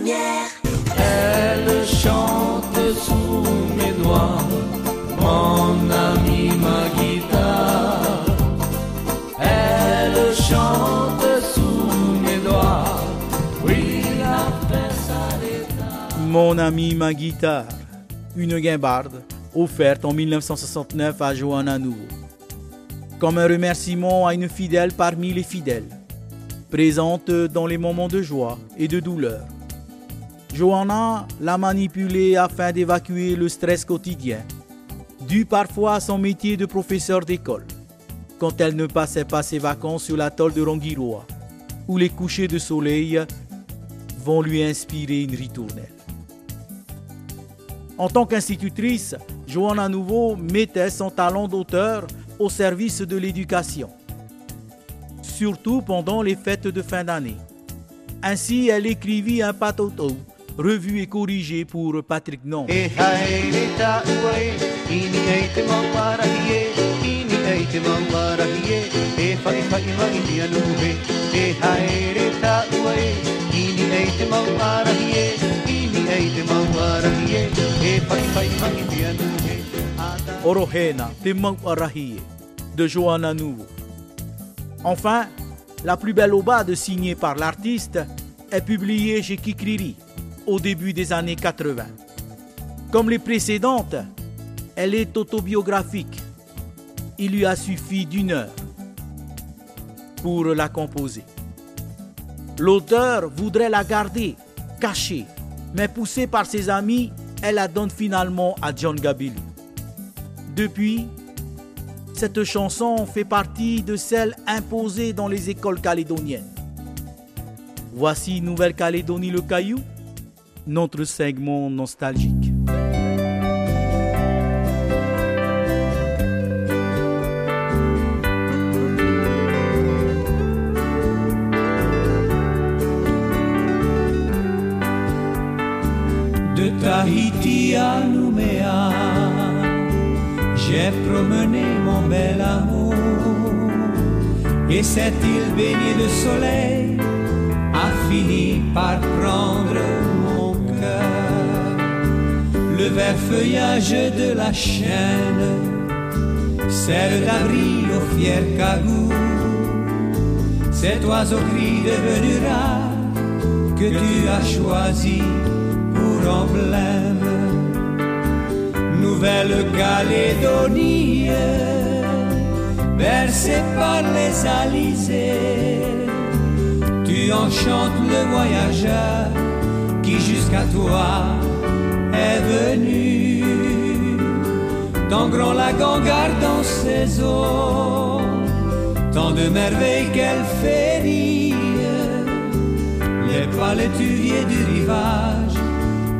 première. Elle chante sous mes doigts, mon ami, ma guitare. Elle chante sous mes doigts, oui, la presse à l'état. Mon ami, ma guitare, une guimbarde offerte en 1969 à Johanna Nouveau, comme un remerciement à une fidèle parmi les fidèles, présente dans les moments de joie et de douleur. Johanna l'a manipulée afin d'évacuer le stress quotidien, dû parfois à son métier de professeur d'école, quand elle ne passait pas ses vacances sur l'atoll de Rangiroa, où les couchers de soleil vont lui inspirer une ritournelle. En tant qu'institutrice, Johanna Nouveau mettait son talent d'auteur au service de l'éducation, surtout pendant les fêtes de fin d'année. Ainsi, elle écrivit un patoto, revu et corrigé pour Patrick Nom. Orohena, Te Mana Parahi de Johanna Nouveau. Enfin, la plus belle aubade signée par l'artiste est publiée chez Kikiri au début des années 80. Comme les précédentes, elle est autobiographique. Il lui a suffi d'une heure pour la composer. L'auteur voudrait la garder, cachée, mais poussée par ses amis, elle la donne finalement à John Gabilou. Depuis, cette chanson fait partie de celles imposées dans les écoles calédoniennes. Voici Nouvelle-Calédonie le Caillou, notre segment nostalgique. De Tahiti à Nouméa, j'ai promené mon bel amour, et cette île baignée de soleil a fini par prendre mon cœur. Le vert feuillage de la chêne sert d'abri au fier cagou. Cet oiseau gris devenu rare que tu as choisi pour emblème. Nouvelle-Calédonie, bercée par les alizés, tu enchantes le voyageur qui jusqu'à toi est venu. Tant grand lac en gardant ses eaux, tant de merveilles qu'elle fait rire. Les pas l'étuvier du rivage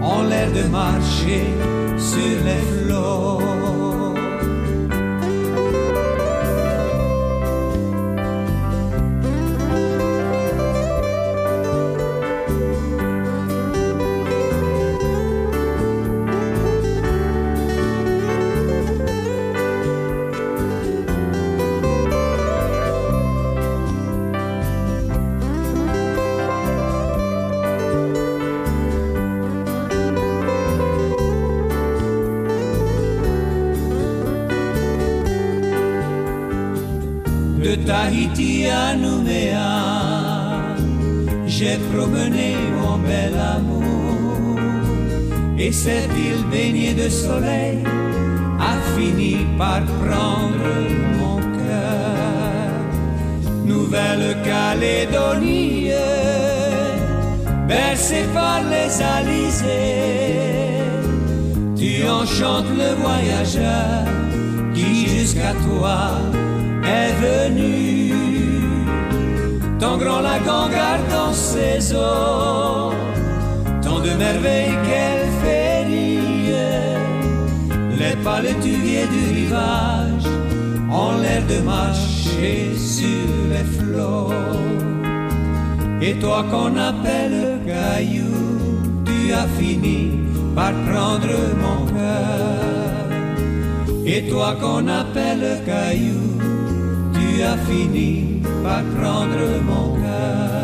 ont l'air de marcher sur les flots. De Tahiti à Nouméa, j'ai promené mon bel amour, et cette île baignée de soleil a fini par prendre mon cœur. Nouvelle-Calédonie, bercée par les alizés, tu enchantes le voyageur qui jusqu'à toi est venu. Tant grand lac en gardant ses eaux, tant de merveilles qu'elle fait rire. Les pas l'étuvier du rivage ont l'air de marcher sur les flots. Et toi qu'on appelle Caillou, tu as fini par prendre mon cœur. Et toi qu'on appelle Caillou, tu as fini par prendre mon cœur.